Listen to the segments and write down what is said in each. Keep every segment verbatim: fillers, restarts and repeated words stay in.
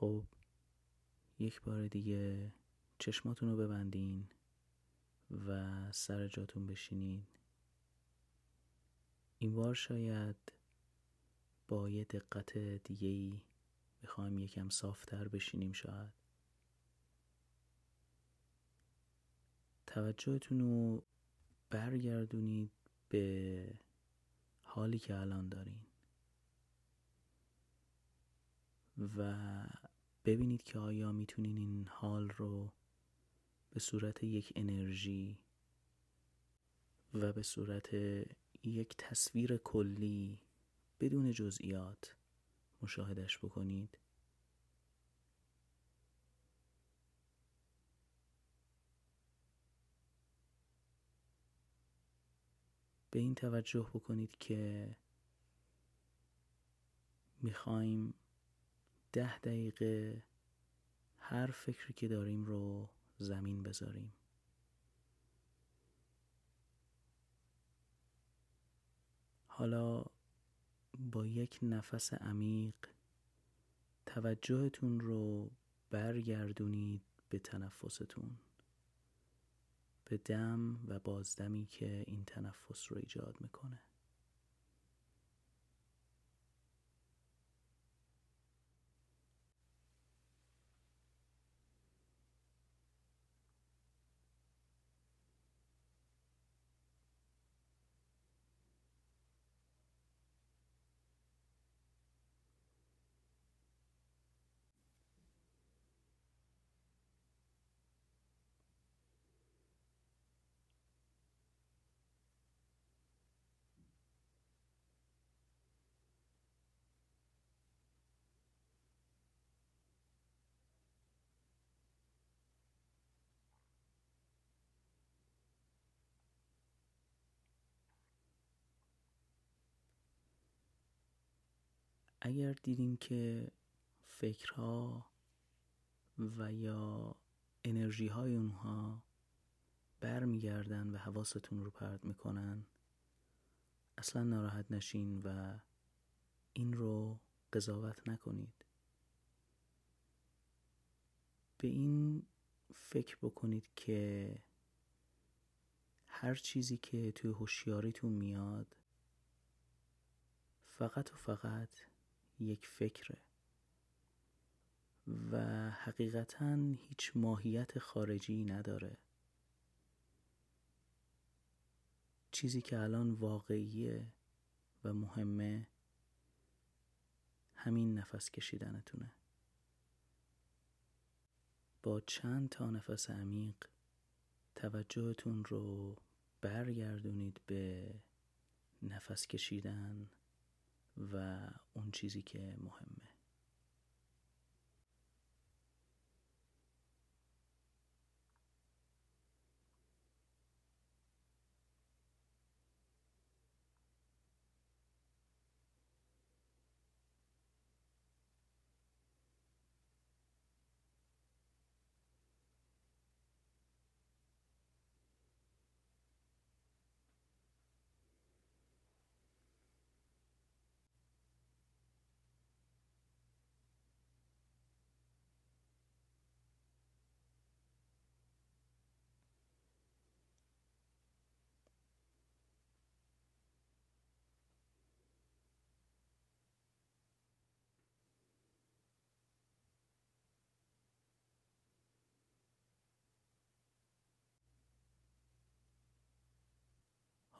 خب یک بار دیگه چشماتون رو ببندین و سر جاتون بشینین. این بار شاید با یه دقت دیگه‌ای بخوایم یکم صافتر بشینیم. شاید توجهتون رو برگردونید به حالی که الان دارین و ببینید که آیا میتونین این حال رو به صورت یک انرژی و به صورت یک تصویر کلی بدون جزئیات مشاهدهش بکنید. به این توجه بکنید که میخوایم ده دقیقه هر فکری که داریم رو زمین بذاریم. حالا با یک نفس عمیق توجهتون رو برگردونید به تنفستون، به دم و بازدمی که این تنفس رو ایجاد میکنه. اگر دیدین که فکرها و یا انرژی های اونها برمیگردن و حواستون رو پرت میکنن، اصلا ناراحت نشین و این رو قضاوت نکنید. به این فکر بکنید که هر چیزی که توی هوشیاریتون میاد فقط و فقط یک فکره و حقیقتاً هیچ ماهیت خارجی نداره. چیزی که الان واقعیه و مهمه همین نفس کشیدنتونه. با چند تا نفس عمیق توجهتون رو برگردونید به نفس کشیدن و اون چیزی که مهمه.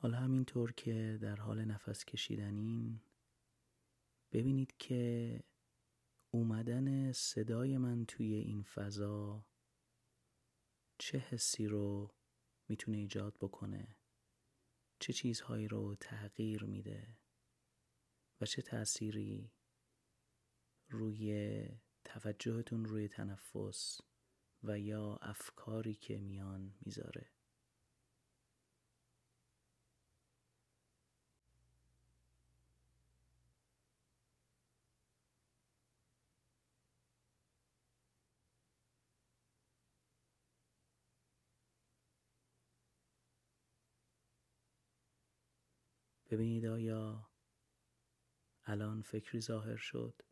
حالا همینطور که در حال نفس کشیدنین، ببینید که اومدن صدای من توی این فضا چه حسی رو میتونه ایجاد بکنه، چه چیزهایی رو تغییر میده و چه تأثیری روی توجهتون روی تنفس و یا افکاری که میان میذاره. ببینید آیا الان فکری ظاهر شد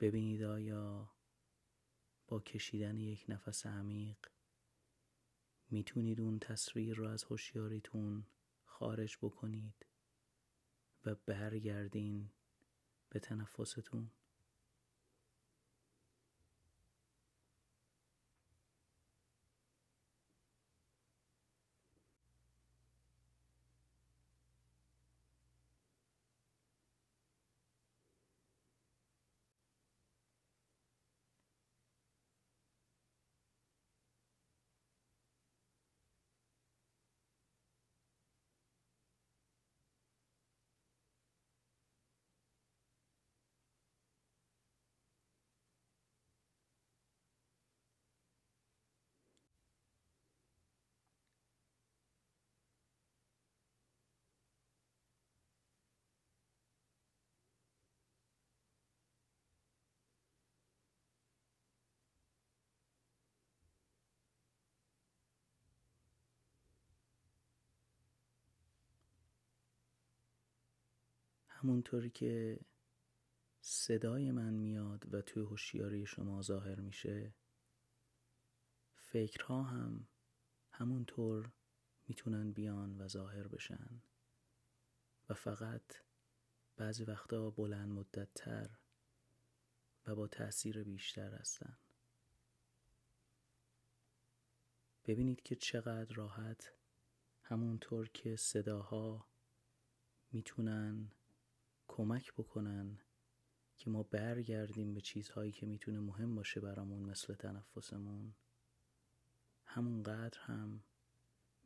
ببینید آیا با کشیدن یک نفس عمیق میتونید اون تصویر رو از هوشیاریتون خارج بکنید و برگردین به تنفستون. همونطوری که صدای من میاد و توی هوشیاری شما ظاهر میشه، فکرها هم همونطور میتونن بیان و ظاهر بشن و فقط بعضی وقتا بلند مدت تر و با تأثیر بیشتر هستن. ببینید که چقدر راحت همونطور که صداها میتونن کمک بکنن که ما برگردیم به چیزهایی که میتونه مهم باشه برامون، مثل تنفسمون، همونقدر هم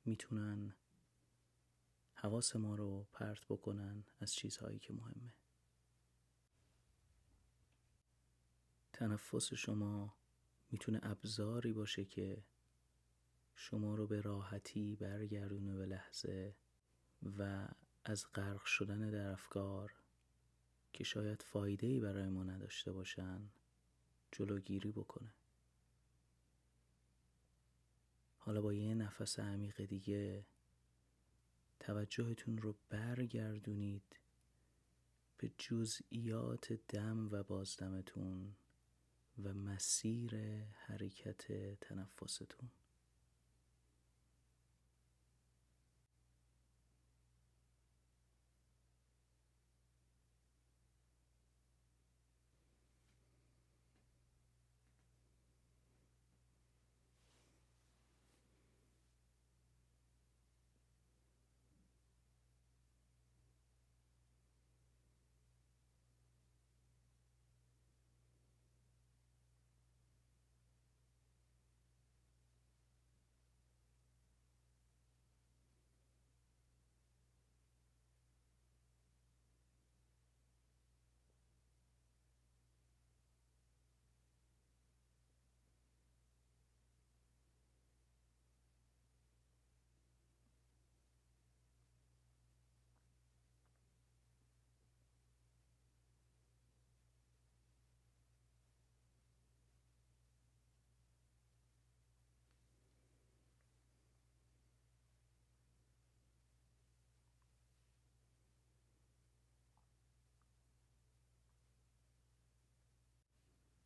میتونن حواس ما رو پرت بکنن از چیزهایی که مهمه. تنفس شما میتونه ابزاری باشه که شما رو به راحتی برگردونه به لحظه و از غرق شدن در افکار که شاید فایده‌ای برای ما نداشته باشن جلوگیری بکنه. حالا با یه نفس عمیق دیگه توجهتون رو برگردونید به جزئیات دم و بازدمتون و مسیر حرکت تنفستون.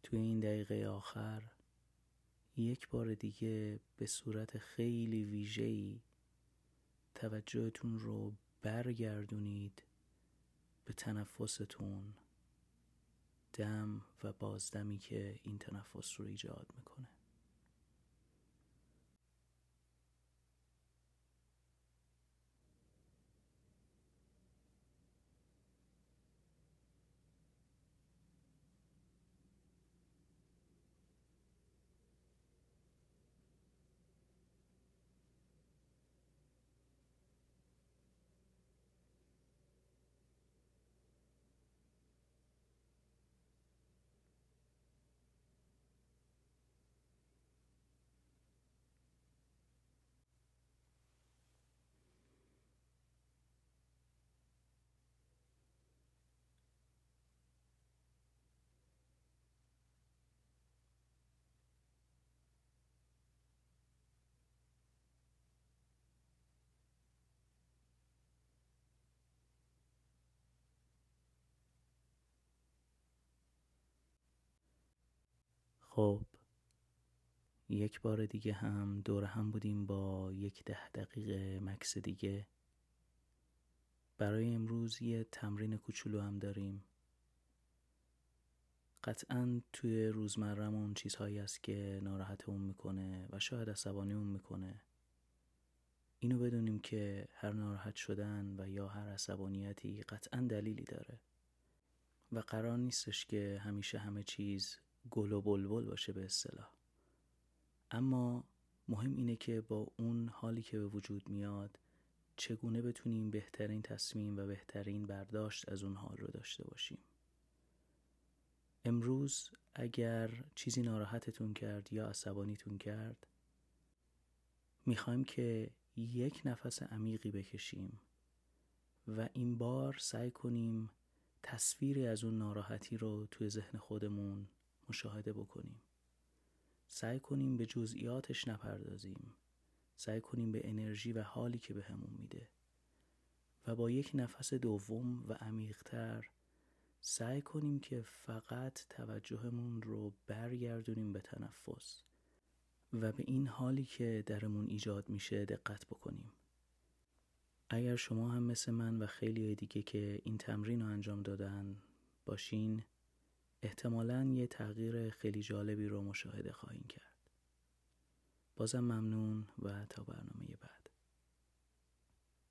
توی این دقیقه آخر یک بار دیگه به صورت خیلی ویژه‌ای توجهتون رو برگردونید به تنفستون، دم و بازدمی که این تنفس رو ایجاد میکنه. خب یک بار دیگه هم دور هم بودیم با یک ده دقیقه مکث دیگه. برای امروز یه تمرین کوچولو هم داریم. قطعاً توی روزمره‌مون چیزهایی هست که ناراحتمون میکنه و شاید عصبانیمون میکنه. اینو بدونیم که هر ناراحت شدن و یا هر عصبانیتی قطعاً دلیلی داره و قرار نیستش که همیشه همه چیز گل و بلبل باشه به اصطلاح. اما مهم اینه که با اون حالی که به وجود میاد چگونه بتونیم بهترین تصمیم و بهترین برداشت از اون حال رو داشته باشیم. امروز اگر چیزی ناراحتتون کرد یا عصبانیتون کرد، میخوایم که یک نفس عمیقی بکشیم و این بار سعی کنیم تصویری از اون ناراحتی رو توی ذهن خودمون مشاهده بکنیم. سعی کنیم به جزئیاتش نپردازیم. سعی کنیم به انرژی و حالی که به همون میده و با یک نفس دوم و عمیق‌تر سعی کنیم که فقط توجهمون رو برگردونیم به تنفس و به این حالی که درمون ایجاد میشه دقت بکنیم. اگر شما هم مثل من و خیلی دیگه که این تمرین رو انجام دادن باشین، احتمالاً یه تغییر خیلی جالبی رو مشاهده خواهید کرد. بازم ممنون و تا برنامه بعد.